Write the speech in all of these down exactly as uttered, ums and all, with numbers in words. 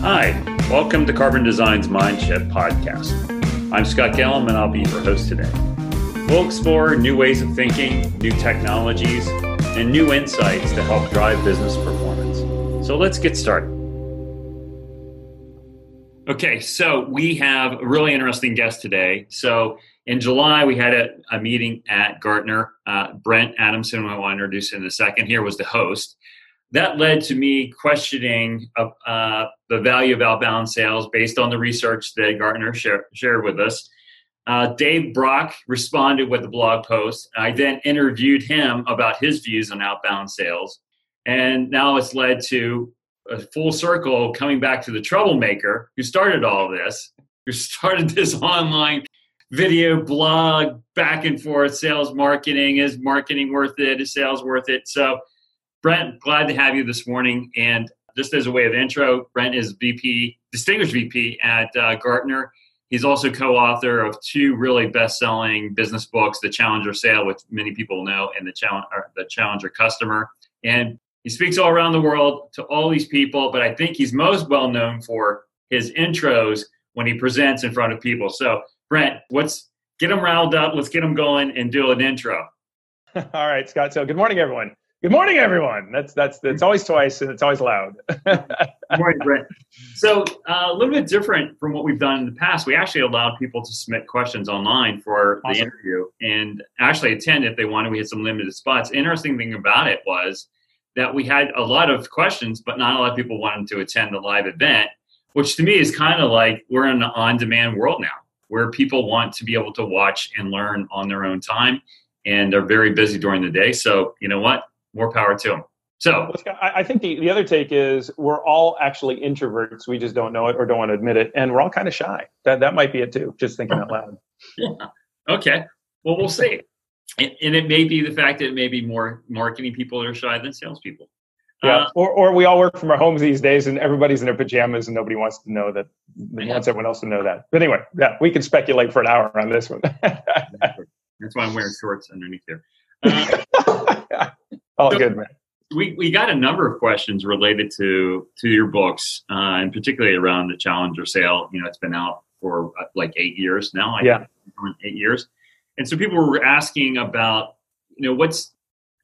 Hi, welcome to Carbon Design's Mindshift podcast. I'm Scott Gellum, and I'll be your host today. We'll explore new ways of thinking, new technologies, and new insights to help drive business performance. So let's get started. Okay, so we have a really interesting guest today. So in July, we had a, a meeting at Gartner. Uh, Brent Adamson, who I want to introduce in a second here, was the host. That led to me questioning uh, uh, the value of outbound sales based on the research that Gartner share, shared with us. Uh, Dave Brock responded with a blog post. I then interviewed him about his views on outbound sales. And now it's led to a full circle coming back to the troublemaker who started all this, who started this online video blog back and forth, sales marketing. Is marketing worth it? Is sales worth it? So Brent, glad to have you this morning. And just as a way of intro, Brent is V P, distinguished V P at uh, Gartner. He's also co-author of two really best-selling business books, The Challenger Sale, which many people know, and The, Chall- the Challenger Customer. And he speaks all around the world to all these people, but I think he's most well-known for his intros when he presents in front of people. So, Brent, let's get them riled up. Let's get them going and do an intro. All right, Scott. So good morning, everyone. Good morning, everyone. That's that's it's always twice and it's always loud. Good morning, Brent. So uh, a little bit different from what we've done in the past. We actually allowed people to submit questions online for awesome. The interview and actually attend if they wanted. We had some limited spots. Interesting thing about it was that we had a lot of questions, but not a lot of people wanted to attend the live event, which to me is kind of like we're in an on-demand world now where people want to be able to watch and learn on their own time, and they're very busy during the day. So you know what? More power to them. So I think the, the other take is we're all actually introverts. We just don't know it or don't want to admit it. And we're all kind of shy. That that might be it too, just thinking out loud. Yeah. Okay. Well, we'll see. And, and it may be the fact that it may be more marketing people that are shy than salespeople. Yeah. Uh, or or we all work from our homes these days and everybody's in their pajamas and nobody wants to know that. Nobody yeah. wants everyone else to know that. But anyway, yeah, we can speculate for an hour on this one. That's why I'm wearing shorts underneath there. Uh, All so good, man. We we got a number of questions related to to your books, uh, and particularly around the Challenger Sale. You know, it's been out for like eight years now. I yeah, think, eight years. And so people were asking about, you know, what's,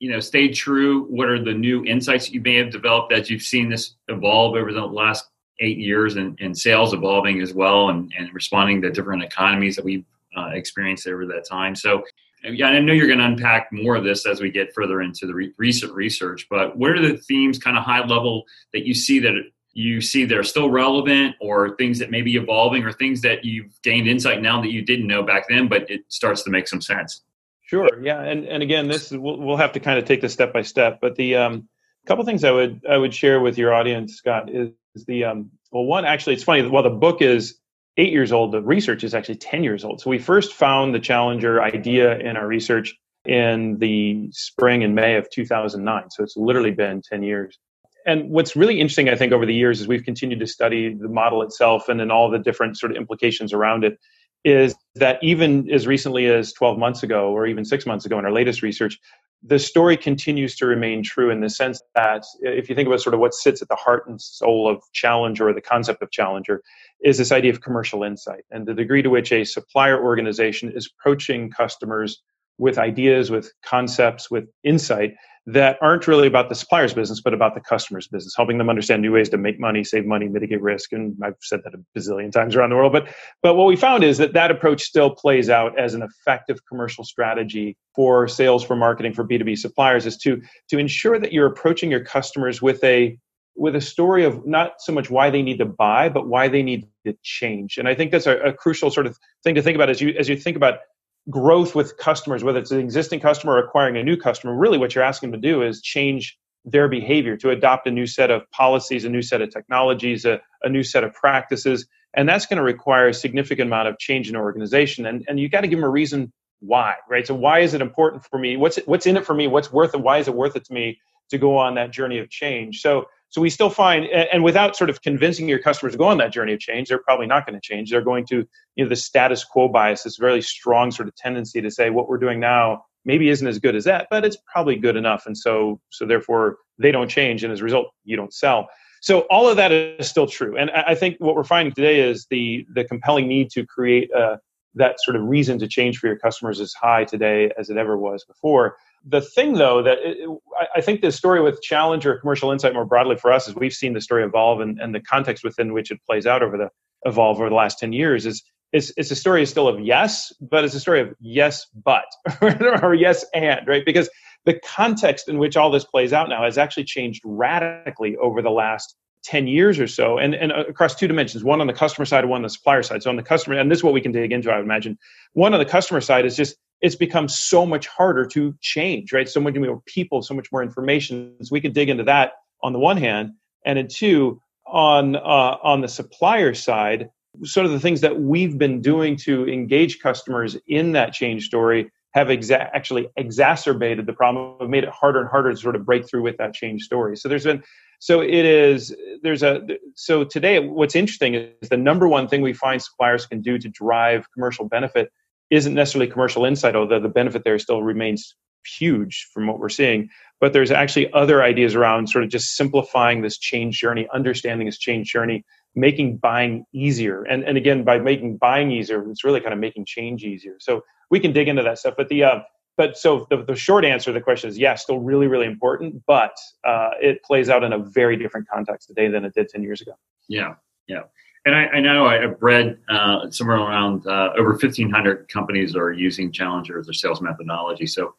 you know, stayed true. What are the new insights that you may have developed as you've seen this evolve over the last eight years, and, and sales evolving as well, and, and responding to different economies that we've uh, experienced over that time. So. Yeah, I know you're going to unpack more of this as we get further into the re- recent research, but what are the themes kind of high level that you see that you see that are still relevant, or things that may be evolving, or things that you've gained insight now that you didn't know back then, but it starts to make some sense? Sure. Yeah. And, and again, this we'll, we'll have to kind of take this step by step, but the um, couple things I would, I would share with your audience, Scott, is, is the, um, well, one, actually, it's funny, while the book is eight years old, the research is actually ten years old. So we first found the Challenger idea in our research in the spring and May of two thousand nine. So it's literally been ten years. And what's really interesting, I think, over the years is we've continued to study the model itself and then all the different sort of implications around it, is that even as recently as twelve months ago, or even six months ago in our latest research, the story continues to remain true in the sense that if you think about sort of what sits at the heart and soul of Challenger, or the concept of Challenger, is this idea of commercial insight and the degree to which a supplier organization is approaching customers with ideas, with concepts, with insight that aren't really about the supplier's business, but about the customer's business, helping them understand new ways to make money, save money, mitigate risk. And I've said that a bazillion times around the world. But but what we found is that that approach still plays out as an effective commercial strategy for sales, for marketing, for B two B suppliers, is to to ensure that you're approaching your customers with a with a story of not so much why they need to buy, but why they need to change. And I think that's a, a crucial sort of thing to think about as you as you think about growth with customers, whether it's an existing customer or acquiring a new customer. Really what you're asking them to do is change their behavior, to adopt a new set of policies, a new set of technologies, a, a new set of practices. And that's going to require a significant amount of change in an organization. And, and you got to give them a reason why, right? So why is it important for me? What's it, what's in it for me? What's worth it? Why is it worth it to me to go on that journey of change? So So we still find, and without sort of convincing your customers to go on that journey of change, they're probably not going to change. They're going to, you know, the status quo bias, this very strong sort of tendency to say what we're doing now maybe isn't as good as that, but it's probably good enough. And so, so therefore they don't change. And as a result, you don't sell. So all of that is still true. And I think what we're finding today is the the compelling need to create a, that sort of reason to change for your customers is high today as it ever was before. The thing, though, that it, I think the story with Challenger Commercial Insight more broadly for us is we've seen the story evolve and, and the context within which it plays out over the evolve over the last ten years is it's, it's a story still of yes, but it's a story of yes, but, or yes, and, right? Because the context in which all this plays out now has actually changed radically over the last ten years or so, and, and across two dimensions, one on the customer side, one on the supplier side. So on the customer, and this is what we can dig into, I would imagine. One on the customer side is just, it's become so much harder to change, right? So many more people, so much more information. So we could dig into that on the one hand, and then two, on, uh, on the supplier side, sort of the things that we've been doing to engage customers in that change story have exa- actually exacerbated the problem, have made it harder and harder to sort of break through with that change story. So there's been, so it is, there's a, so today what's interesting is the number one thing we find suppliers can do to drive commercial benefit isn't necessarily commercial insight, although the benefit there still remains huge from what we're seeing. But there's actually other ideas around sort of just simplifying this change journey, understanding this change journey, making buying easier. And and again, by making buying easier, it's really kind of making change easier. So we can dig into that stuff. But the uh, but so the, the short answer to the question is, yes, yeah, still really, really important, but uh, it plays out in a very different context today than it did ten years ago. Yeah, yeah. And I, I know I've read uh, somewhere around uh, over fifteen hundred companies are using Challenger as their sales methodology. So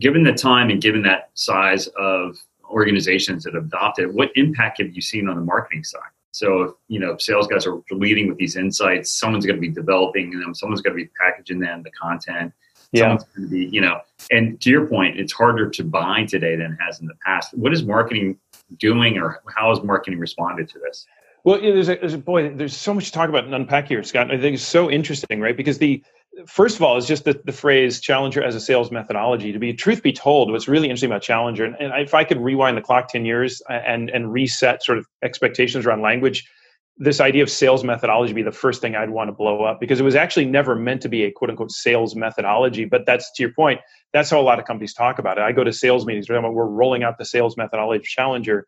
given the time and given that size of organizations that adopt it, what impact have you seen on the marketing side? So if, you know, if sales guys are leading with these insights, someone's going to be developing them, someone's going to be packaging them, the content, yeah. someone's going to be, you know, and to your point, it's harder to buy today than it has in the past. What is marketing doing, or how has marketing responded to this? Well, there's a, there's a boy, there's so much to talk about and unpack here, Scott. I think it's so interesting, right? Because the, first of all, it's just the, the phrase Challenger as a sales methodology. To be, truth be told, what's really interesting about Challenger, and, and if I could rewind the clock ten years and, and reset sort of expectations around language, this idea of sales methodology would be the first thing I'd want to blow up, because it was actually never meant to be a quote unquote sales methodology. But that's, to your point, that's how a lot of companies talk about it. I go to sales meetings, we're, we're rolling out the sales methodology of Challenger.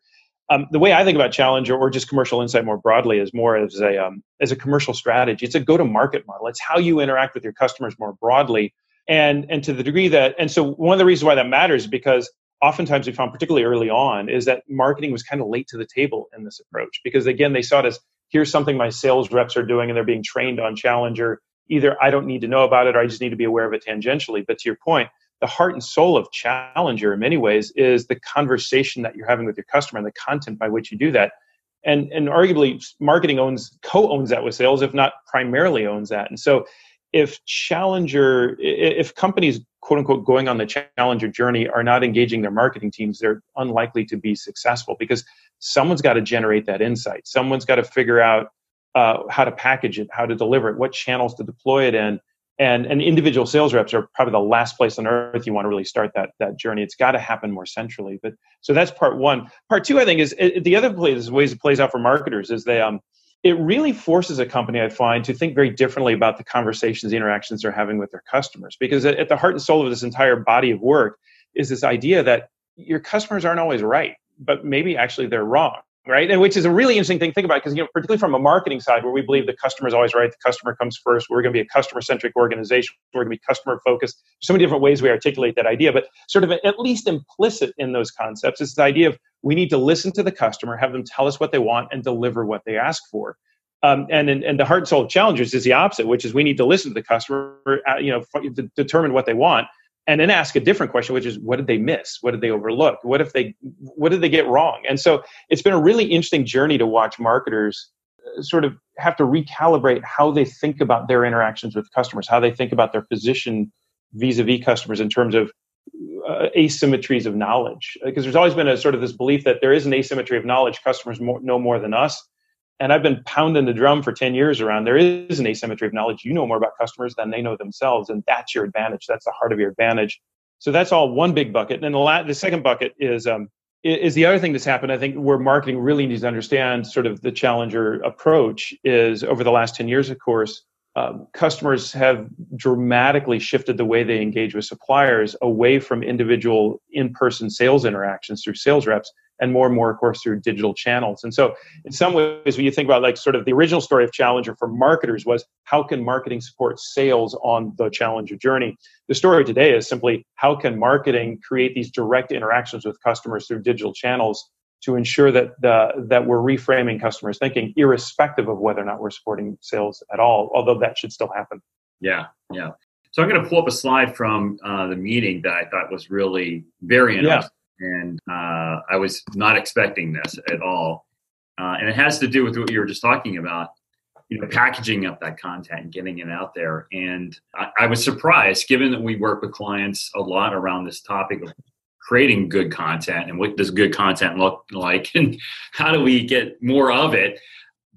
Um, the way I think about Challenger, or just commercial insight more broadly, is more as a um, as a commercial strategy. It's a go-to-market model. It's how you interact with your customers more broadly, and and to the degree that, and so one of the reasons why that matters is because oftentimes we found, particularly early on, is that marketing was kind of late to the table in this approach, because again they saw it as, here's something my sales reps are doing and they're being trained on Challenger. Either I don't need to know about it, or I just need to be aware of it tangentially. But to your point, the heart and soul of Challenger in many ways is the conversation that you're having with your customer and the content by which you do that. And and arguably marketing owns, co-owns that with sales, if not primarily owns that. And so if Challenger, if companies, quote unquote, going on the Challenger journey are not engaging their marketing teams, they're unlikely to be successful, because someone's got to generate that insight. Someone's got to figure out uh, how to package it, how to deliver it, what channels to deploy it in. And, and individual sales reps are probably the last place on earth you want to really start that that journey. It's got to happen more centrally. But so that's part one. Part two, I think, is it, the other place, ways it plays out for marketers is they um it really forces a company, I find, to think very differently about the conversations, the interactions they're having with their customers. Because at, at the heart and soul of this entire body of work is this idea that your customers aren't always right, but maybe actually they're wrong. Right, and which is a really interesting thing to think about, because you know, particularly from a marketing side, where we believe the customer is always right, the customer comes first. We're going to be a customer-centric organization. We're going to be customer-focused. So many different ways we articulate that idea, but sort of at least implicit in those concepts is the idea of we need to listen to the customer, have them tell us what they want, and deliver what they ask for. Um, and and the heart and soul of Challengers is the opposite, which is we need to listen to the customer, you know, to determine what they want, and then ask a different question, which is, what did they miss? What did they overlook? What if they, what did they get wrong? And so it's been a really interesting journey to watch marketers sort of have to recalibrate how they think about their interactions with customers, how they think about their position vis-a-vis customers in terms of uh, asymmetries of knowledge. Because there's always been a sort of this belief that there is an asymmetry of knowledge. Customers more, know more than us. And I've been pounding the drum for ten years around, there is an asymmetry of knowledge. You know more about customers than they know themselves, and that's your advantage. That's the heart of your advantage. So that's all one big bucket. And then the, la- the second bucket is um, is the other thing that's happened, I think, where marketing really needs to understand sort of the Challenger approach is over the last ten years, of course, um, customers have dramatically shifted the way they engage with suppliers away from individual in-person sales interactions through sales reps, and more and more, of course, through digital channels. And so in some ways, when you think about like sort of the original story of Challenger for marketers was, how can marketing support sales on the Challenger journey? The story today is simply, how can marketing create these direct interactions with customers through digital channels to ensure that the, that we're reframing customers' thinking, irrespective of whether or not we're supporting sales at all, although that should still happen. Yeah, yeah. So I'm going to pull up a slide from uh, the meeting that I thought was really very interesting. Yeah. And uh, I was not expecting this at all. Uh, and it has to do with what you were just talking about, you know, packaging up that content and getting it out there. And I, I was surprised, given that we work with clients a lot around this topic of creating good content and what does good content look like and how do we get more of it.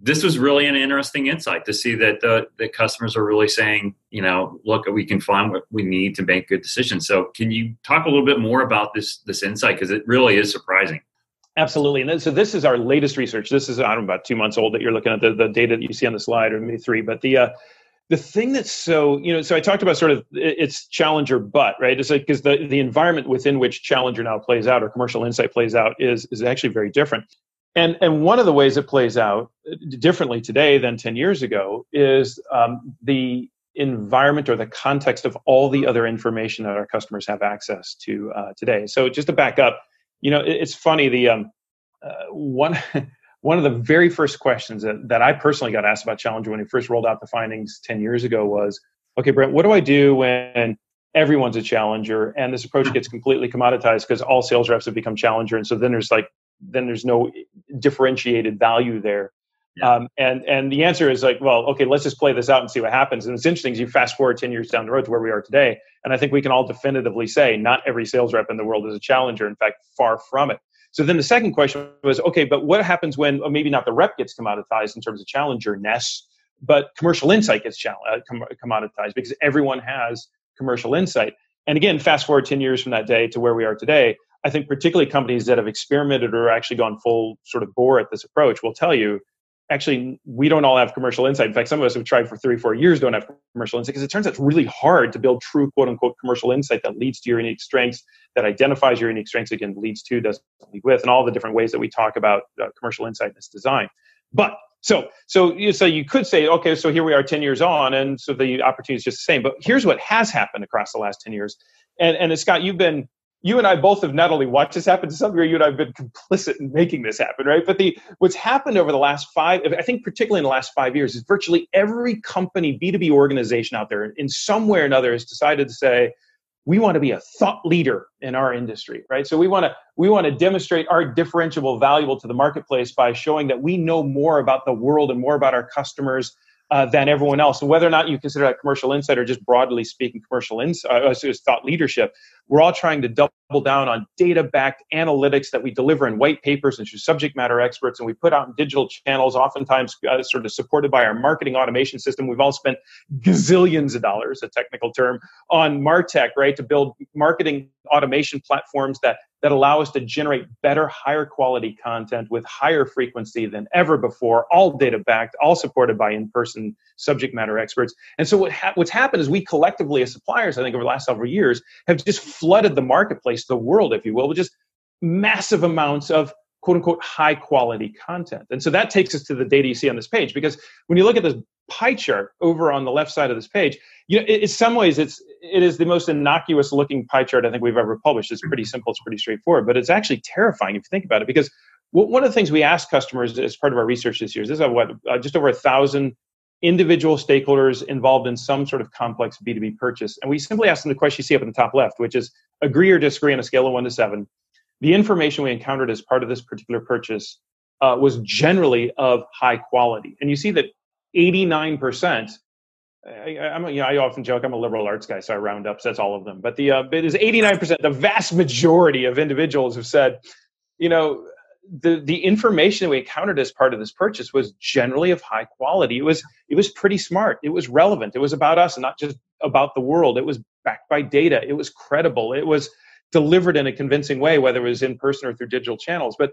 This was really an interesting insight to see that the, the customers are really saying, you know, look, we can find what we need to make good decisions. So can you talk a little bit more about this, this insight? Because it really is surprising. Absolutely. And then, so this is our latest research. This is, I don't know, about two months old that you're looking at, the, the data that you see on the slide, or maybe three. But the uh, the thing that's so, you know, so I talked about sort of it's Challenger but, right? It's like, because the, the environment within which Challenger now plays out, or commercial insight plays out, is is actually very different. And and one of the ways it plays out differently today than ten years ago is um, the environment or the context of all the other information that our customers have access to uh, today. So just to back up, you know, it, it's funny, the um, uh, one one of the very first questions that, that I personally got asked about Challenger when we first rolled out the findings ten years ago was, okay, Brent, what do I do when everyone's a Challenger and this approach gets completely commoditized because all sales reps have become Challenger? And so then there's like, then there's no differentiated value there. Yeah. Um, and, and the answer is like, well, okay, let's just play this out and see what happens. And it's interesting, you fast forward ten years down the road to where we are today. And I think we can all definitively say not every sales rep in the world is a Challenger. In fact, far from it. So then the second question was, okay, but what happens when oh, maybe not the rep gets commoditized in terms of Challenger-ness, but commercial insight gets chal- uh, com- commoditized because everyone has commercial insight. And again, fast forward ten years from that day to where we are today, I think particularly companies that have experimented or actually gone full sort of bore at this approach will tell you, actually, we don't all have commercial insight. In fact, some of us have tried for three, four years, don't have commercial insight, because it turns out it's really hard to build true, quote unquote, commercial insight that leads to your unique strengths, that identifies your unique strengths, again, leads to, doesn't lead with, and all the different ways that we talk about uh, commercial insight and its design. But so, so, you, so you could say, okay, so here we are ten years on, and so the opportunity is just the same. But here's what has happened across the last ten years. And, and Scott, you've been, You and I both have not only watched this happen to some degree, you and I have been complicit in making this happen, right? But the what's happened over the last five, I think particularly in the last five years, is virtually every company, B two B organization out there in some way or another has decided to say, we want to be a thought leader in our industry, right? So we want to we want to demonstrate our differentiable valuable to the marketplace by showing that we know more about the world and more about our customers Uh, than everyone else. And whether or not you consider that commercial insight or just broadly speaking commercial insight, uh, so it's thought leadership, we're all trying to double down on data-backed analytics that we deliver in white papers and through subject matter experts, and we put out in digital channels, oftentimes uh, sort of supported by our marketing automation system. We've all spent gazillions of dollars, a technical term, on MarTech, right, to build marketing automation platforms that that allow us to generate better, higher quality content with higher frequency than ever before, all data-backed, all supported by in-person subject matter experts. And so what ha- what's happened is we collectively as suppliers, I think over the last several years, have just flooded the marketplace, the world, if you will, with just massive amounts of quote-unquote high-quality content. And so that takes us to the data you see on this page, because when you look at this pie chart over on the left side of this page, you know, in some ways, it's it is the most innocuous-looking pie chart I think we've ever published. It's pretty simple. It's pretty straightforward. But it's actually terrifying if you think about it, because one of the things we asked customers as part of our research this year is, this is what, uh, just over a thousand individual stakeholders involved in some sort of complex B two B purchase. And we simply asked them the question you see up in the top left, which is agree or disagree on a scale of one to seven. The information we encountered as part of this particular purchase uh, was generally of high quality. And you see that eighty-nine percent, I, I'm a, you know, I often joke, I'm a liberal arts guy, so I round up, so that's all of them. But the uh, it is eighty-nine percent, the vast majority of individuals have said, you know, the, the information that we encountered as part of this purchase was generally of high quality. It was, it was pretty smart. It was relevant. It was about us and not just about the world. It was backed by data. It was credible. It was delivered in a convincing way, whether it was in person or through digital channels. But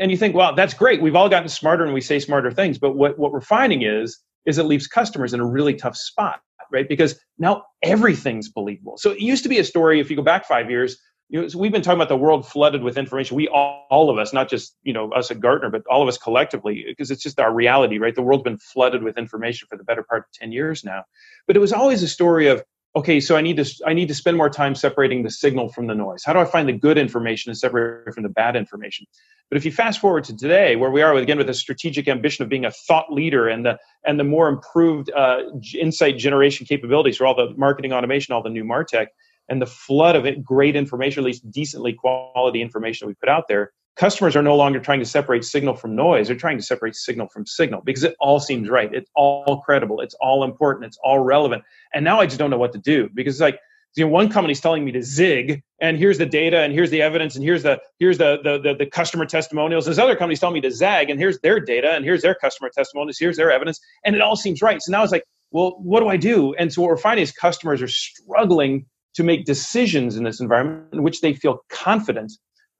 and you think, wow, that's great. We've all gotten smarter and we say smarter things. But what, what we're finding is is it leaves customers in a really tough spot, right? Because now everything's believable. So it used to be a story, if you go back five years, you know, so we've been talking about the world flooded with information. We, all, all of us, not just, you know, us at Gartner, but all of us collectively, because it's just our reality, right? The world's been flooded with information for the better part of ten years now. But it was always a story of, okay, so I need to I need to spend more time separating the signal from the noise. How do I find the good information and separate it from the bad information? But if you fast forward to today, where we are again with a strategic ambition of being a thought leader and the and the more improved uh, insight generation capabilities for all the marketing automation, all the new MarTech, and the flood of it, great information, at least decently quality information we put out there, customers are no longer trying to separate signal from noise. They're trying to separate signal from signal because it all seems right. It's all credible. It's all important. It's all relevant. And now I just don't know what to do because it's like, you know, one company's telling me to zig, and here's the data, and here's the evidence, and here's the here's the the the, the customer testimonials. This other company's telling me to zag, and here's their data, and here's their customer testimonials, here's their evidence, and it all seems right. So now it's like, well, what do I do? And so what we're finding is customers are struggling to make decisions in this environment in which they feel confident.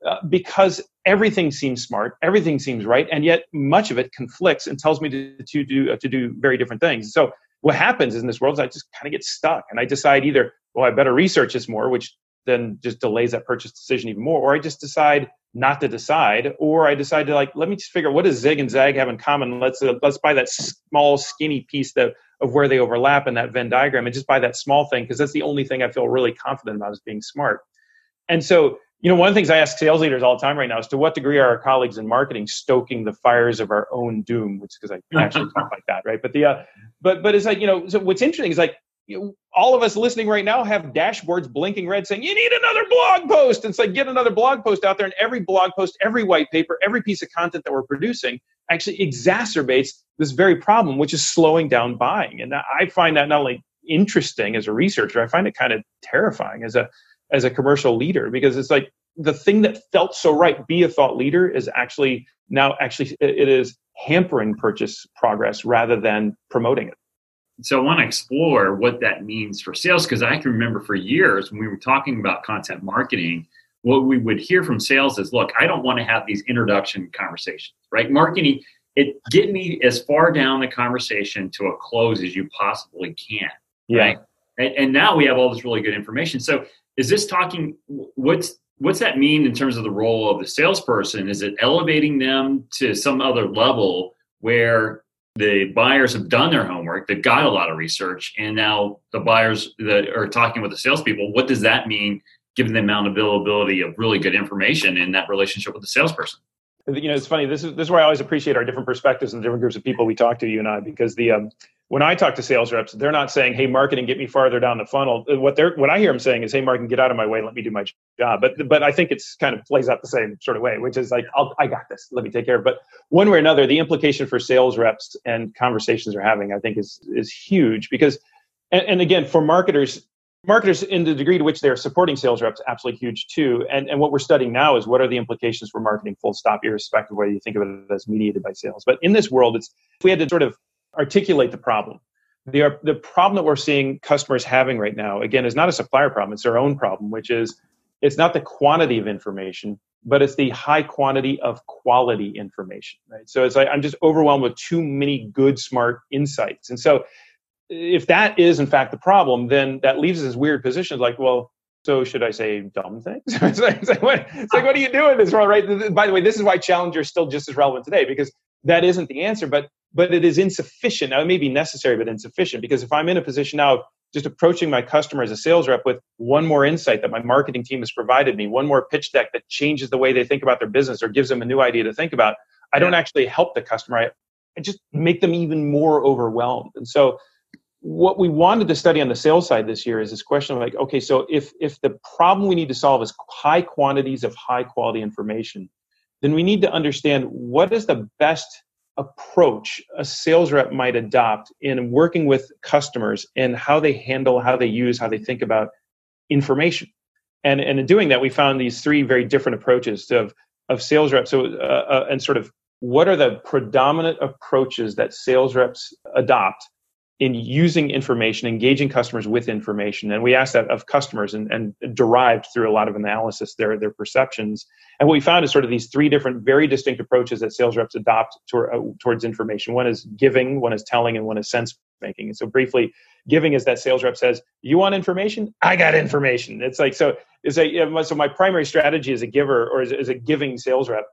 Uh, because everything seems smart, everything seems right, and yet much of it conflicts and tells me to, to do uh, to do very different things. So what happens in this world is I just kind of get stuck, and I decide either, well, I better research this more, which then just delays that purchase decision even more, or I just decide not to decide, or I decide to like, let me just figure out what does zig and zag have in common. Let's uh, let's buy that small skinny piece that, of where they overlap in that Venn diagram, and just buy that small thing because that's the only thing I feel really confident about is being smart. And so, you know, one of the things I ask sales leaders all the time right now is to what degree are our colleagues in marketing stoking the fires of our own doom, which is because I actually talk like that, right? But the, uh, but but it's like, you know, so what's interesting is like, you know, all of us listening right now have dashboards blinking red saying, you need another blog post. And it's like, get another blog post out there. And every blog post, every white paper, every piece of content that we're producing actually exacerbates this very problem, which is slowing down buying. And I find that not only interesting as a researcher, I find it kind of terrifying as a, as a commercial leader, because it's like the thing that felt so right, be a thought leader, is actually now actually it is hampering purchase progress rather than promoting it. So I want to explore what that means for sales, because I can remember for years when we were talking about content marketing, what we would hear from sales is, look, I don't want to have these introduction conversations, right? Marketing, it get me as far down the conversation to a close as you possibly can, yeah. Right? And, and now we have all this really good information. So is this talking, what's what's that mean in terms of the role of the salesperson? Is it elevating them to some other level where the buyers have done their homework, they've got a lot of research, and now the buyers that are talking with the salespeople, what does that mean given the amount of availability of really good information in that relationship with the salesperson? You know, it's funny, this is this is where I always appreciate our different perspectives and different groups of people we talk to, you and I, because the um, when I talk to sales reps, they're not saying, hey, marketing, get me farther down the funnel. What they're what I hear them saying is, hey, marketing, get out of my way, let me do my job. But but I think it's kind of plays out the same sort of way, which is like, I'll, I got this, let me take care of it. But one way or another, the implication for sales reps and conversations they're having, I think, is is huge, because, and, and again, for marketers, Marketers, in the degree to which they're supporting sales reps, absolutely huge too. And and what we're studying now is what are the implications for marketing, full stop, irrespective of whether you think of it as mediated by sales. But in this world, it's if we had to sort of articulate the problem. The, the problem that we're seeing customers having right now, again, is not a supplier problem. It's their own problem, which is it's not the quantity of information, but it's the high quantity of quality information. Right? So it's like I'm just overwhelmed with too many good, smart insights. And so if that is, in fact, the problem, then that leaves us in this weird position. Like, well, so should I say dumb things? it's, like, it's, like, what, it's like, what do you do in this world, right? By the way, this is why Challenger is still just as relevant today, because that isn't the answer, but but it is insufficient. Now, it may be necessary, but insufficient, because if I'm in a position now of just approaching my customer as a sales rep with one more insight that my marketing team has provided me, one more pitch deck that changes the way they think about their business or gives them a new idea to think about, I don't actually help the customer. I, I just make them even more overwhelmed. And so what we wanted to study on the sales side this year is this question of like, okay, so if if the problem we need to solve is high quantities of high quality information, then we need to understand what is the best approach a sales rep might adopt in working with customers and how they handle, how they use, how they think about information. And, and in doing that, we found these three very different approaches of, of sales reps. So, uh, uh, and sort of what are the predominant approaches that sales reps adopt in using information, engaging customers with information. And we asked that of customers and, and derived through a lot of analysis their, their perceptions. And what we found is sort of these three different very distinct approaches that sales reps adopt tor- towards information. One is giving, one is telling, and one is sense making. And so briefly, giving is that sales rep says, you want information? I got information. It's like, so it's a, so my primary strategy as a giver or as, as a giving sales rep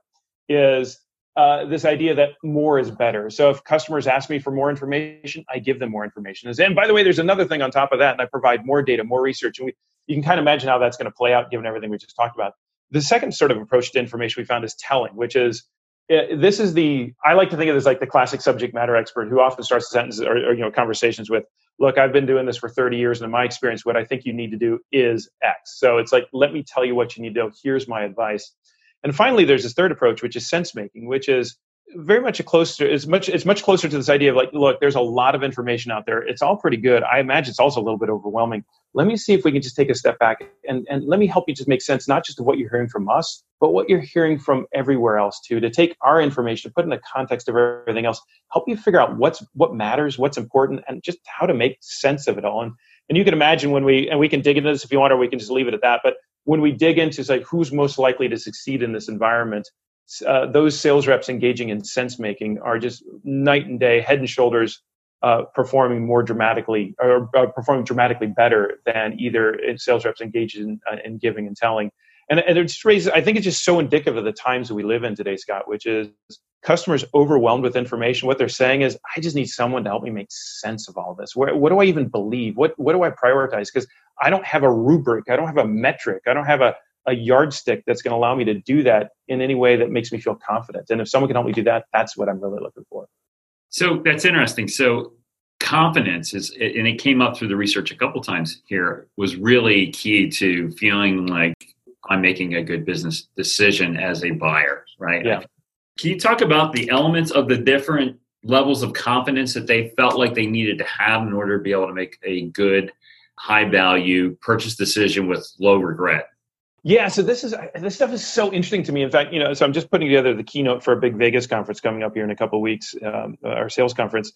is Uh, this idea that more is better. So if customers ask me for more information, I give them more information. And by the way, there's another thing on top of that, and I provide more data, more research. And we, you can kind of imagine how that's going to play out given everything we just talked about. The second sort of approach to information we found is telling, which is, it, this is the, I like to think of this like the classic subject matter expert who often starts sentences or, or you know conversations with, look, I've been doing this for thirty years, and in my experience, what I think you need to do is X. So it's like, let me tell you what you need to do. Here's my advice. And finally, there's this third approach, which is sense making, which is very much a closer, it's much, it's much closer to this idea of like, look, there's a lot of information out there. It's all pretty good. I imagine it's also a little bit overwhelming. Let me see if we can just take a step back and, and let me help you just make sense, not just of what you're hearing from us, but what you're hearing from everywhere else too, to take our information, put in the context of everything else, help you figure out what's, what matters, what's important, and just how to make sense of it all. And, and you can imagine when we, and we can dig into this if you want, or we can just leave it at that. But when we dig into like who's most likely to succeed in this environment, uh, those sales reps engaging in sense making are just night and day, head and shoulders, uh, performing more dramatically or uh, performing dramatically better than either sales reps engaged in, uh, in giving and telling. And, and it just raises, I think it's just so indicative of the times that we live in today, Scott, which is customers overwhelmed with information. What they're saying is, I just need someone to help me make sense of all this. Where, what do I even believe? What, what do I prioritize? Because I don't have a rubric. I don't have a metric. I don't have a, a yardstick that's going to allow me to do that in any way that makes me feel confident. And if someone can help me do that, that's what I'm really looking for. So that's interesting. So confidence is, and it came up through the research a couple times here, was really key to feeling like I'm making a good business decision as a buyer, right? Yeah. Can you talk about the elements of the different levels of confidence that they felt like they needed to have in order to be able to make a good high-value purchase decision with low regret? Yeah, so this is this stuff is so interesting to me. In fact, you know, so I'm just putting together the keynote for a big Vegas conference coming up here in a couple of weeks, um, our sales conference,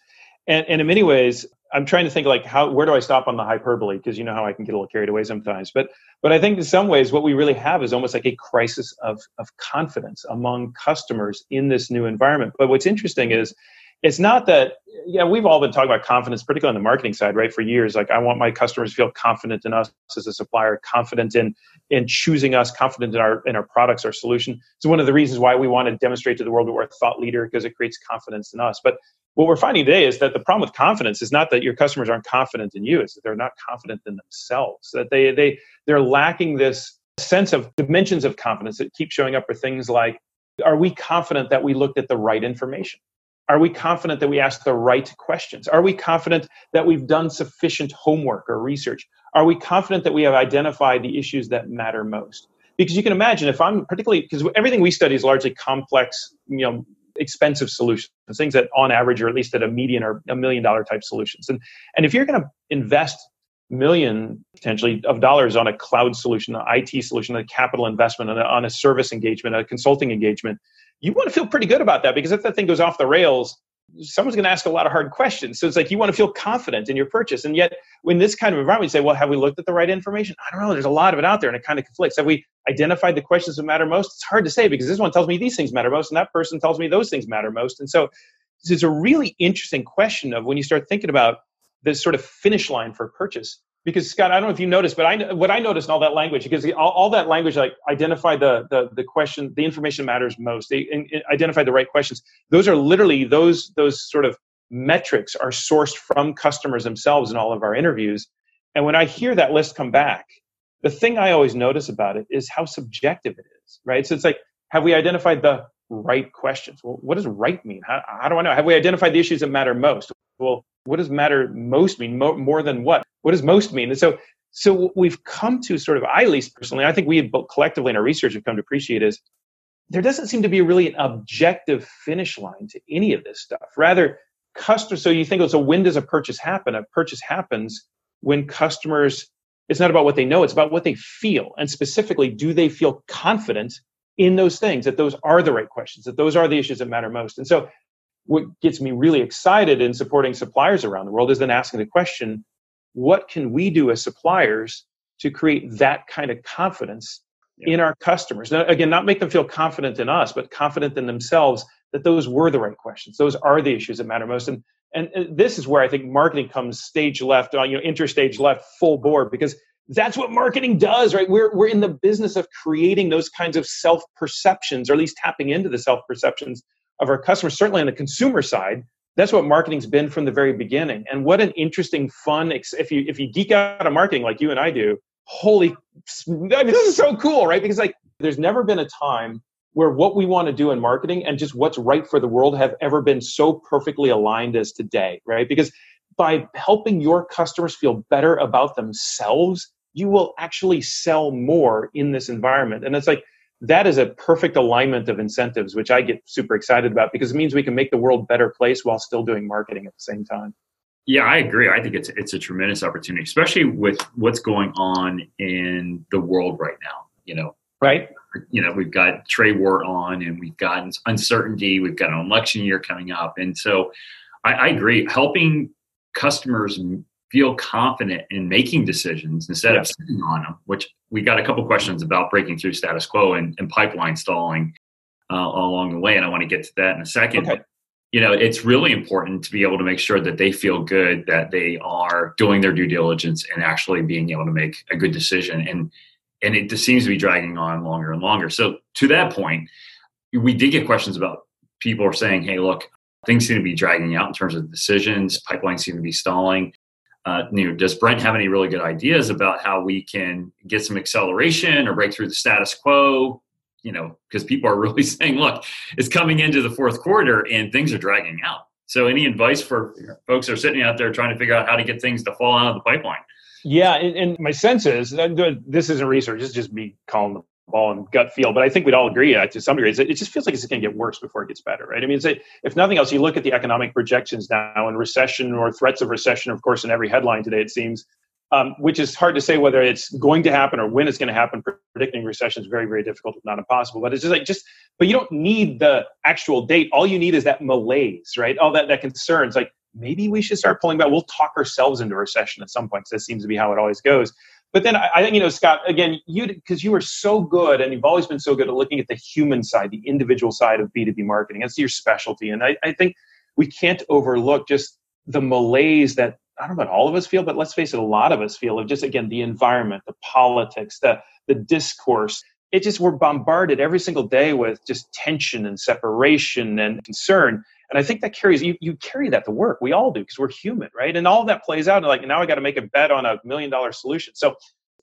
and, and in many ways, I'm trying to think like how where do I stop on the hyperbole, because you know how I can get a little carried away sometimes. But but I think in some ways, what we really have is almost like a crisis of of confidence among customers in this new environment. But what's interesting is, it's not that, yeah, we've all been talking about confidence, particularly on the marketing side, right? For years, like I want my customers to feel confident in us as a supplier, confident in in choosing us, confident in our in our products, our solution. It's one of the reasons why we want to demonstrate to the world that we're a thought leader, because it creates confidence in us. But what we're finding today is that the problem with confidence is not that your customers aren't confident in you, it's that they're not confident in themselves, that they they they're lacking this sense of dimensions of confidence that keep showing up for things like, are we confident that we looked at the right information? Are we confident that we asked the right questions? Are we confident that we've done sufficient homework or research? Are we confident that we have identified the issues that matter most? Because you can imagine if I'm particularly, because everything we study is largely complex, you know, expensive solutions, things that on average, or at least at a median or a million dollar type solutions. And, and if you're going to invest million potentially of dollars on a cloud solution, an I T solution, a capital investment, on a, on a service engagement, a consulting engagement, you want to feel pretty good about that, because if that thing goes off the rails, someone's going to ask a lot of hard questions. So it's like you want to feel confident in your purchase. And yet, in this kind of environment, you say, well, have we looked at the right information? I don't know. There's a lot of it out there, and it kind of conflicts. Have we identified the questions that matter most? It's hard to say, because this one tells me these things matter most, and that person tells me those things matter most. And so it's a really interesting question of when you start thinking about this sort of finish line for purchase. Because, Scott, I don't know if you noticed, but I what I noticed in all that language, because all, all that language, like identify the, the the question, the information matters most. They in, in, identify the right questions. Those are literally those those sort of metrics are sourced from customers themselves in all of our interviews. And when I hear that list come back, the thing I always notice about it is how subjective it is, right? So it's like, have we identified the right questions? Well, what does right mean? How, how do I know? Have we identified the issues that matter most? Well, what does matter most mean? Mo- more than what? What does most mean? And so, so we've come to sort of, I at least personally, I think we collectively in our research have come to appreciate is there doesn't seem to be really an objective finish line to any of this stuff. Rather, customers, so you think, so when does a purchase happen? A purchase happens when customers, it's not about what they know, it's about what they feel. And specifically, do they feel confident in those things, that those are the right questions, that those are the issues that matter most? And so what gets me really excited in supporting suppliers around the world is then asking the question, what can we do as suppliers to create that kind of confidence yeah. in our customers? Now, again, not make them feel confident in us, but confident in themselves that those were the right questions. Those are the issues that matter most. And and, and this is where I think marketing comes stage left, you know, interstage left, full bore, because that's what marketing does, right? We're we're in the business of creating those kinds of self-perceptions, or at least tapping into the self-perceptions of our customers, certainly on the consumer side. That's what marketing's been from the very beginning. And what an interesting, fun, if you if you geek out on marketing like you and I do, holy, I mean, this is so cool, right? Because like, there's never been a time where what we want to do in marketing and just what's right for the world have ever been so perfectly aligned as today, right? Because by helping your customers feel better about themselves, you will actually sell more in this environment. And it's like, that is a perfect alignment of incentives, which I get super excited about, because it means we can make the world a better place while still doing marketing at the same time. Yeah, I agree. I think it's it's a tremendous opportunity, especially with what's going on in the world right now. You know, right? You know, we've got trade war on, and we've got uncertainty. We've got an election year coming up, and so I, I agree. Helping customers feel confident in making decisions instead yes. of sitting on them, which we got a couple questions about breaking through status quo and, and pipeline stalling uh, along the way. And I want to get to that in a second. Okay. But, you know, it's really important to be able to make sure that they feel good, that they are doing their due diligence and actually being able to make a good decision. And, and it just seems to be dragging on longer and longer. So to that point, we did get questions about people are saying, hey, look, things seem to be dragging out in terms of decisions. Pipelines seem to be stalling. Uh, you know, does Brent have any really good ideas about how we can get some acceleration or break through the status quo? You know, because people are really saying, look, it's coming into the fourth quarter and things are dragging out. So any advice for folks that are sitting out there trying to figure out how to get things to fall out of the pipeline? Yeah. And, and my sense is, this isn't research, it's just me calling the ball and gut feel, but I think we'd all agree uh, to some degree, it just feels like it's going to get worse before it gets better, right? I mean, it's a, if nothing else, you look at the economic projections now and recession or threats of recession, of course, in every headline today, it seems, um, which is hard to say whether it's going to happen or when it's going to happen. Predicting recession is very, very difficult, if not impossible, but it's just like, just, but you don't need the actual date. All you need is that malaise, right? All that, that concerns, like, maybe we should start pulling back. We'll talk ourselves into recession at some point. So that seems to be how it always goes. But then I think, you know, Scott, again, you, because you were so good and you've always been so good at looking at the human side, the individual side of B two B marketing. That's your specialty. And I, I think we can't overlook just the malaise that, I don't know about all of us feel, but let's face it, a lot of us feel of just, again, the environment, the politics, the the discourse. It just, we're bombarded every single day with just tension and separation and concern. And I think that carries, you, you carry that to work. We all do, because we're human, right? And all that plays out. And like, now I got to make a bet on a million dollar solution. So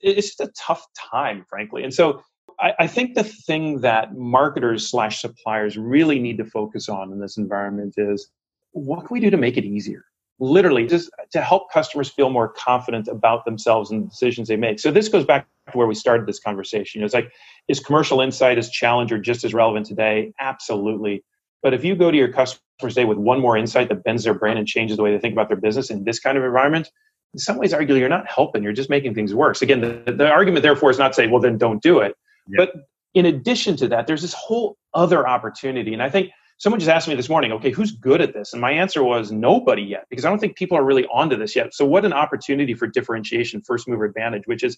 it's just a tough time, frankly. And so I, I think the thing that marketers slash suppliers really need to focus on in this environment is, what can we do to make it easier? Literally, just to help customers feel more confident about themselves and the decisions they make. So this goes back to where we started this conversation. You know, it's like, is commercial insight, is Challenger just as relevant today? Absolutely. But if you go to your customers today with one more insight that bends their brain and changes the way they think about their business in this kind of environment, in some ways, arguably, you're not helping. You're just making things worse. Again, the, the argument, therefore, is not say, well, then don't do it. Yeah. But in addition to that, there's this whole other opportunity. And I think someone just asked me this morning, okay, who's good at this? And my answer was nobody yet, because I don't think people are really onto this yet. So what an opportunity for differentiation, first mover advantage, which is,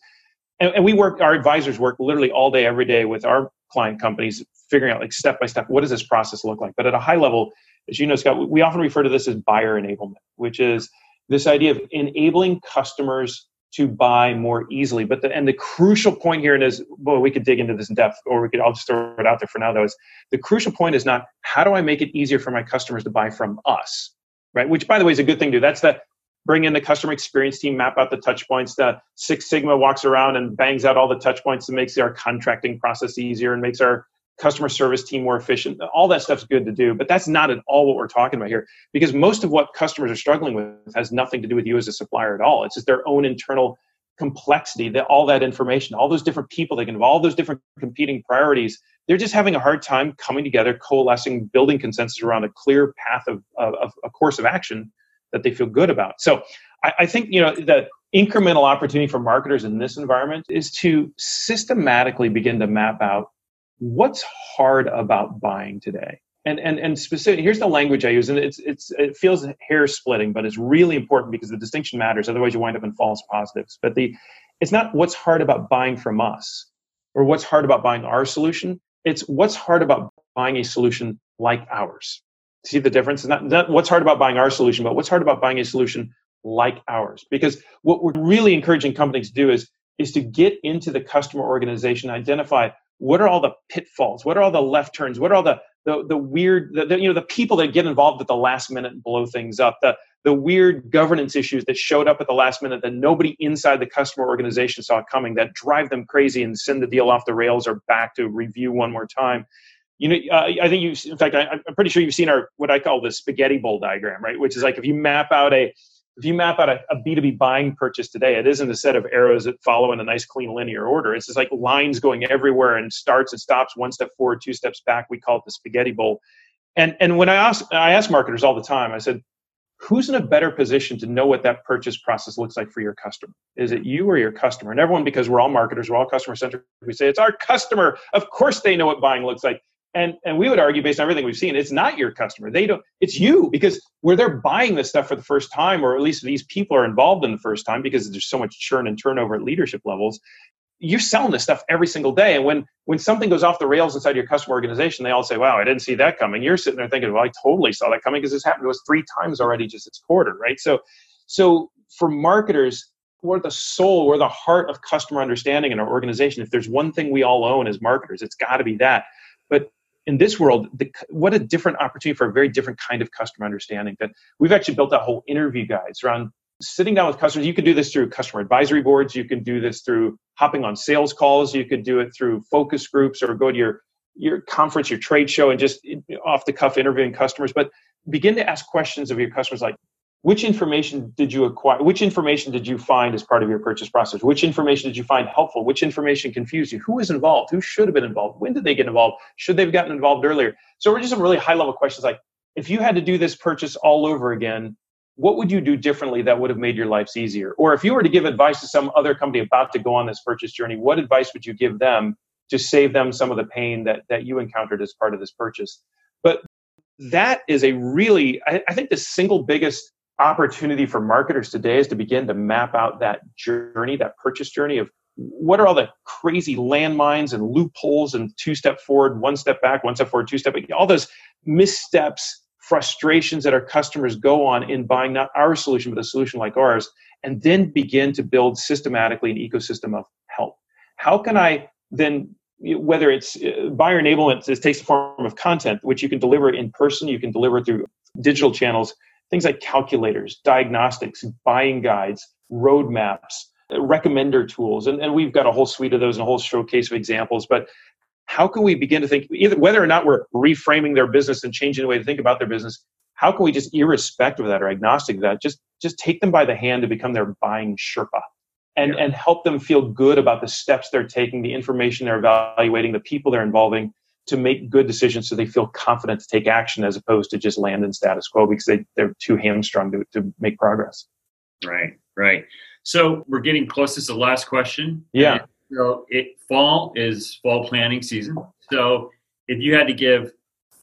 and, and we work, our advisors work literally all day, every day with our client companies, figuring out like step by step, what does this process look like? But at a high level, as you know, Scott, we often refer to this as buyer enablement, which is this idea of enabling customers to buy more easily. But the, and the crucial point here is, well, we could dig into this in depth, or we could, I'll just throw it out there for now, though, is the crucial point is not, how do I make it easier for my customers to buy from us, right? Which, by the way, is a good thing to do. That's the bring in the customer experience team, map out the touch points. The Six Sigma walks around and bangs out all the touch points and makes our contracting process easier and makes our customer service team more efficient. All that stuff's good to do, but that's not at all what we're talking about here, because most of what customers are struggling with has nothing to do with you as a supplier at all. It's just their own internal complexity, that all that information, all those different people they can involve, all those different competing priorities. They're just having a hard time coming together, coalescing, building consensus around a clear path of, of, of a course of action that they feel good about. So I, I think, you know, the incremental opportunity for marketers in this environment is to systematically begin to map out what's hard about buying today. And and and specific. Here's the language I use, and it's it's it feels hair splitting, but it's really important because the distinction matters. Otherwise, you wind up in false positives. But the it's not what's hard about buying from us, or what's hard about buying our solution. It's what's hard about buying a solution like ours. See the difference? It's not, not what's hard about buying our solution, but what's hard about buying a solution like ours. Because what we're really encouraging companies to do is is to get into the customer organization, identify what are all the pitfalls, what are all the left turns, what are all the The the weird, the, the, you know, the people that get involved at the last minute and blow things up, the the weird governance issues that showed up at the last minute that nobody inside the customer organization saw coming, that drive them crazy and send the deal off the rails or back to review one more time. You know, uh, I think you, in fact, I, I'm pretty sure you've seen our what I call the spaghetti bowl diagram, right? Which is like if you map out a if you map out a, a B two B buying purchase today, it isn't a set of arrows that follow in a nice, clean, linear order. It's just like lines going everywhere and starts and stops, one step forward, two steps back. We call it the spaghetti bowl. And and when I ask, I ask marketers all the time, I said, who's in a better position to know what that purchase process looks like for your customer? Is it you or your customer? And everyone, because we're all marketers, we're all customer-centric, we say, it's our customer. Of course they know what buying looks like. And and we would argue, based on everything we've seen, it's not your customer. They don't. It's you, because where they're buying this stuff for the first time, or at least these people are involved in the first time, because there's so much churn and turnover at leadership levels. You're selling this stuff every single day. And when when something goes off the rails inside your customer organization, they all say, wow, I didn't see that coming. You're sitting there thinking, well, I totally saw that coming because this happened to us three times already just this quarter, right? So, so for marketers, we're the soul, we're the heart of customer understanding in our organization. If there's one thing we all own as marketers, it's got to be that. But in this world, the, what a different opportunity for a very different kind of customer understanding. That we've actually built out whole interview guides around sitting down with customers. You can do this through customer advisory boards. You can do this through hopping on sales calls. You could do it through focus groups or go to your, your conference, your trade show, and just off the cuff interviewing customers. But begin to ask questions of your customers like, which information did you acquire? Which information did you find as part of your purchase process? Which information did you find helpful? Which information confused you? Who was involved? Who should have been involved? When did they get involved? Should they have gotten involved earlier? So we're just some really high level questions like, if you had to do this purchase all over again, what would you do differently that would have made your lives easier? Or if you were to give advice to some other company about to go on this purchase journey, what advice would you give them to save them some of the pain that, that you encountered as part of this purchase? But that is a really, I, I think the single biggest opportunity for marketers today is to begin to map out that journey, that purchase journey of what are all the crazy landmines and loopholes and two step forward, one step back, one step forward, two step back, all those missteps, frustrations that our customers go on in buying not our solution, but a solution like ours, and then begin to build systematically an ecosystem of help. How can I then, whether it's buyer enablement, it takes the form of content, which you can deliver in person, you can deliver through digital channels, things like calculators, diagnostics, buying guides, roadmaps, recommender tools. And, and we've got a whole suite of those and a whole showcase of examples. But how can we begin to think, either whether or not we're reframing their business and changing the way to think about their business, how can we just, irrespective of that or agnostic of that, just, just take them by the hand to become their buying Sherpa and, yeah. and help them feel good about the steps they're taking, the information they're evaluating, the people they're involving, to make good decisions so they feel confident to take action as opposed to just land in status quo because they, they're too hamstrung to, to make progress. Right, right. So we're getting close to the last question. Yeah. And so it, fall is fall planning season. So if you had to give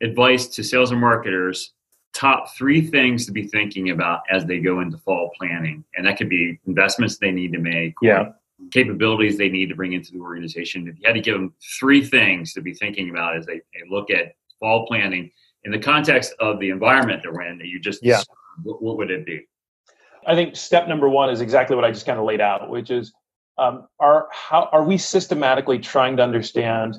advice to sales and marketers, top three things to be thinking about as they go into fall planning, and that could be investments they need to make. Yeah. Capabilities they need to bring into the organization. If you had to give them three things to be thinking about as they, they look at fall planning in the context of the environment that we're in, that you just, yeah. what, what would it be? I think step number one is exactly what I just kind of laid out, which is, um, are how are we systematically trying to understand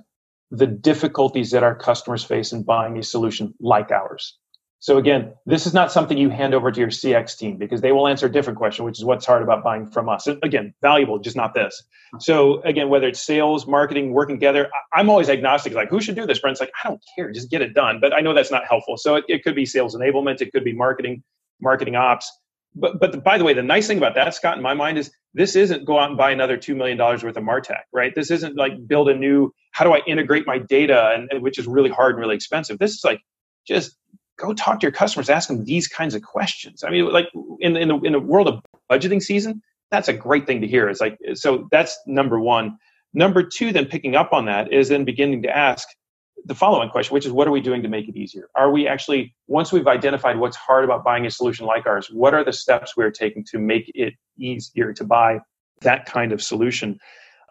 the difficulties that our customers face in buying a solution like ours? So again, this is not something you hand over to your C X team because they will answer a different question, which is what's hard about buying from us. Again, valuable, just not this. So again, whether it's sales, marketing, working together, I'm always agnostic. Like, who should do this? Brent's like, I don't care, just get it done. But I know that's not helpful. So it, it could be sales enablement. It could be marketing, marketing ops. But but the, by the way, the nice thing about that, Scott, in my mind is this isn't go out and buy another two million dollars worth of MarTech, right? This isn't like build a new, how do I integrate my data, and which is really hard and really expensive. This is like just... go talk to your customers, ask them these kinds of questions. I mean, like in in the, in the world of budgeting season, that's a great thing to hear. It's like, so that's number one. Number two, then picking up on that is then beginning to ask, the following question, which is, what are we doing to make it easier? Are we actually, once we've identified what's hard about buying a solution like ours, what are the steps we're taking to make it easier to buy that kind of solution?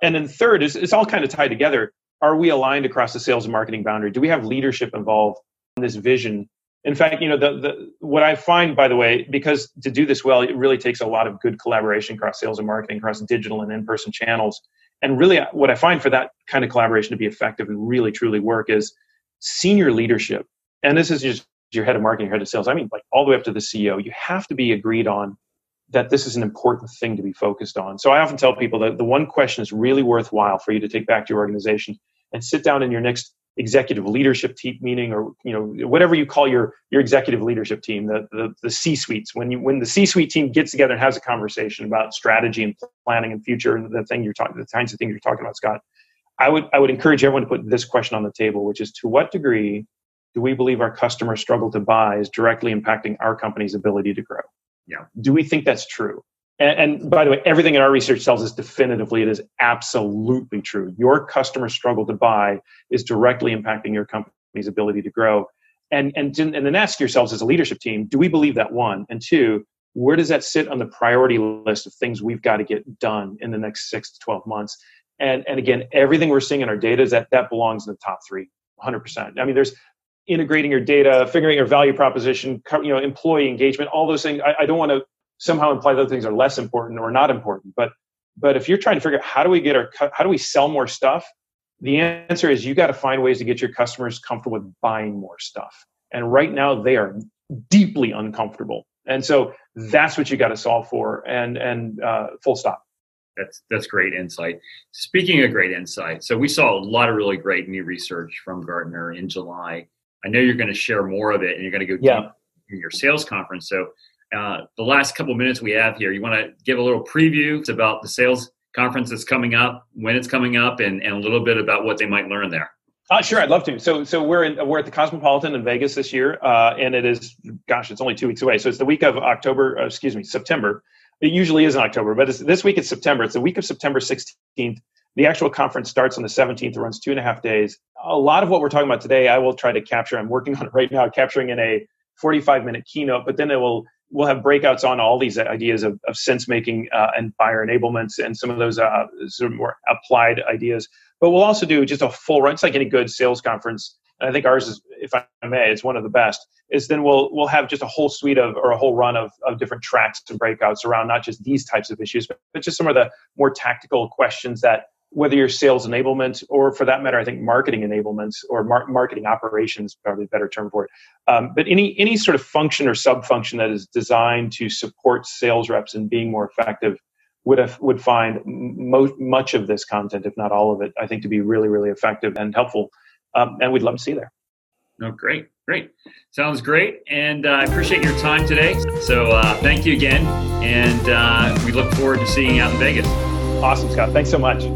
And then third is, it's all kind of tied together. Are we aligned across the sales and marketing boundary? Do we have leadership involved in this vision? In fact, you know, the, the, what I find, by the way, because to do this well, it really takes a lot of good collaboration across sales and marketing, across digital and in-person channels. And really what I find for that kind of collaboration to be effective and really truly work is senior leadership. And this is just your head of marketing, your head of sales. I mean, like all the way up to the C E O, you have to be agreed on that this is an important thing to be focused on. So I often tell people that the one question is really worthwhile for you to take back to your organization and sit down in your next executive leadership team meeting, or you know, whatever you call your your executive leadership team, the the, the C-suites. When you when the C-suite team gets together and has a conversation about strategy and planning and future and the thing you're talking, the kinds of things you're talking about, Scott, I would I would encourage everyone to put this question on the table, which is: to what degree do we believe our customer struggle to buy is directly impacting our company's ability to grow? Yeah. Do we think that's true? And, and by the way, everything in our research tells us definitively it is absolutely true. Your customer struggle to buy is directly impacting your company's ability to grow. And, and, and then ask yourselves as a leadership team, do we believe that, one? And two, where does that sit on the priority list of things we've got to get done in the next six to twelve months? And, and again, everything we're seeing in our data is that that belongs in the top three, one hundred percent. I mean, there's integrating your data, figuring your value proposition, you know, employee engagement, all those things. I, I don't want to somehow imply those things are less important or not important. But but if you're trying to figure out how do we get our how do we sell more stuff, the answer is you got to find ways to get your customers comfortable with buying more stuff. And right now they are deeply uncomfortable. And so that's what you got to solve for. And and uh, full stop. That's that's great insight. Speaking of great insight, so we saw a lot of really great new research from Gartner in July. I know you're going to share more of it, and you're going to go yeah. deep in your sales conference. So uh, the last couple of minutes we have here, you want to give a little preview about the sales conference that's coming up, when it's coming up, and, and a little bit about what they might learn there. Uh, sure, I'd love to. So so we're in, we're at the Cosmopolitan in Vegas this year, uh, and it is, gosh, it's only two weeks away. So it's the week of October, uh, excuse me, September. It usually is in October, but it's, this week it's September. It's the week of September sixteenth. The actual conference starts on the seventeenth, it runs two and a half days. A lot of what we're talking about today, I will try to capture. I'm working on it right now, capturing in a forty-five minute keynote, but then it will, we'll have breakouts on all these ideas of, of sense making uh, and buyer enablements and some of those uh, sort of more applied ideas. But we'll also do just a full run. It's like any good sales conference. And I think ours is, if I may, it's one of the best, is then we'll we'll have just a whole suite of, or a whole run of, of different tracks and breakouts around not just these types of issues, but, but just some of the more tactical questions that, whether you're sales enablement or, for that matter, I think marketing enablements or mar- marketing operations, probably a better term for it. Um, but any any sort of function or sub-function that is designed to support sales reps in being more effective would have, would find mo- much of this content, if not all of it, I think to be really, really effective and helpful. Um, and we'd love to see you there. Oh, great. Great. Sounds great. And uh, I appreciate your time today. So uh, thank you again. And uh, we look forward to seeing you out in Vegas. Awesome, Scott. Thanks so much.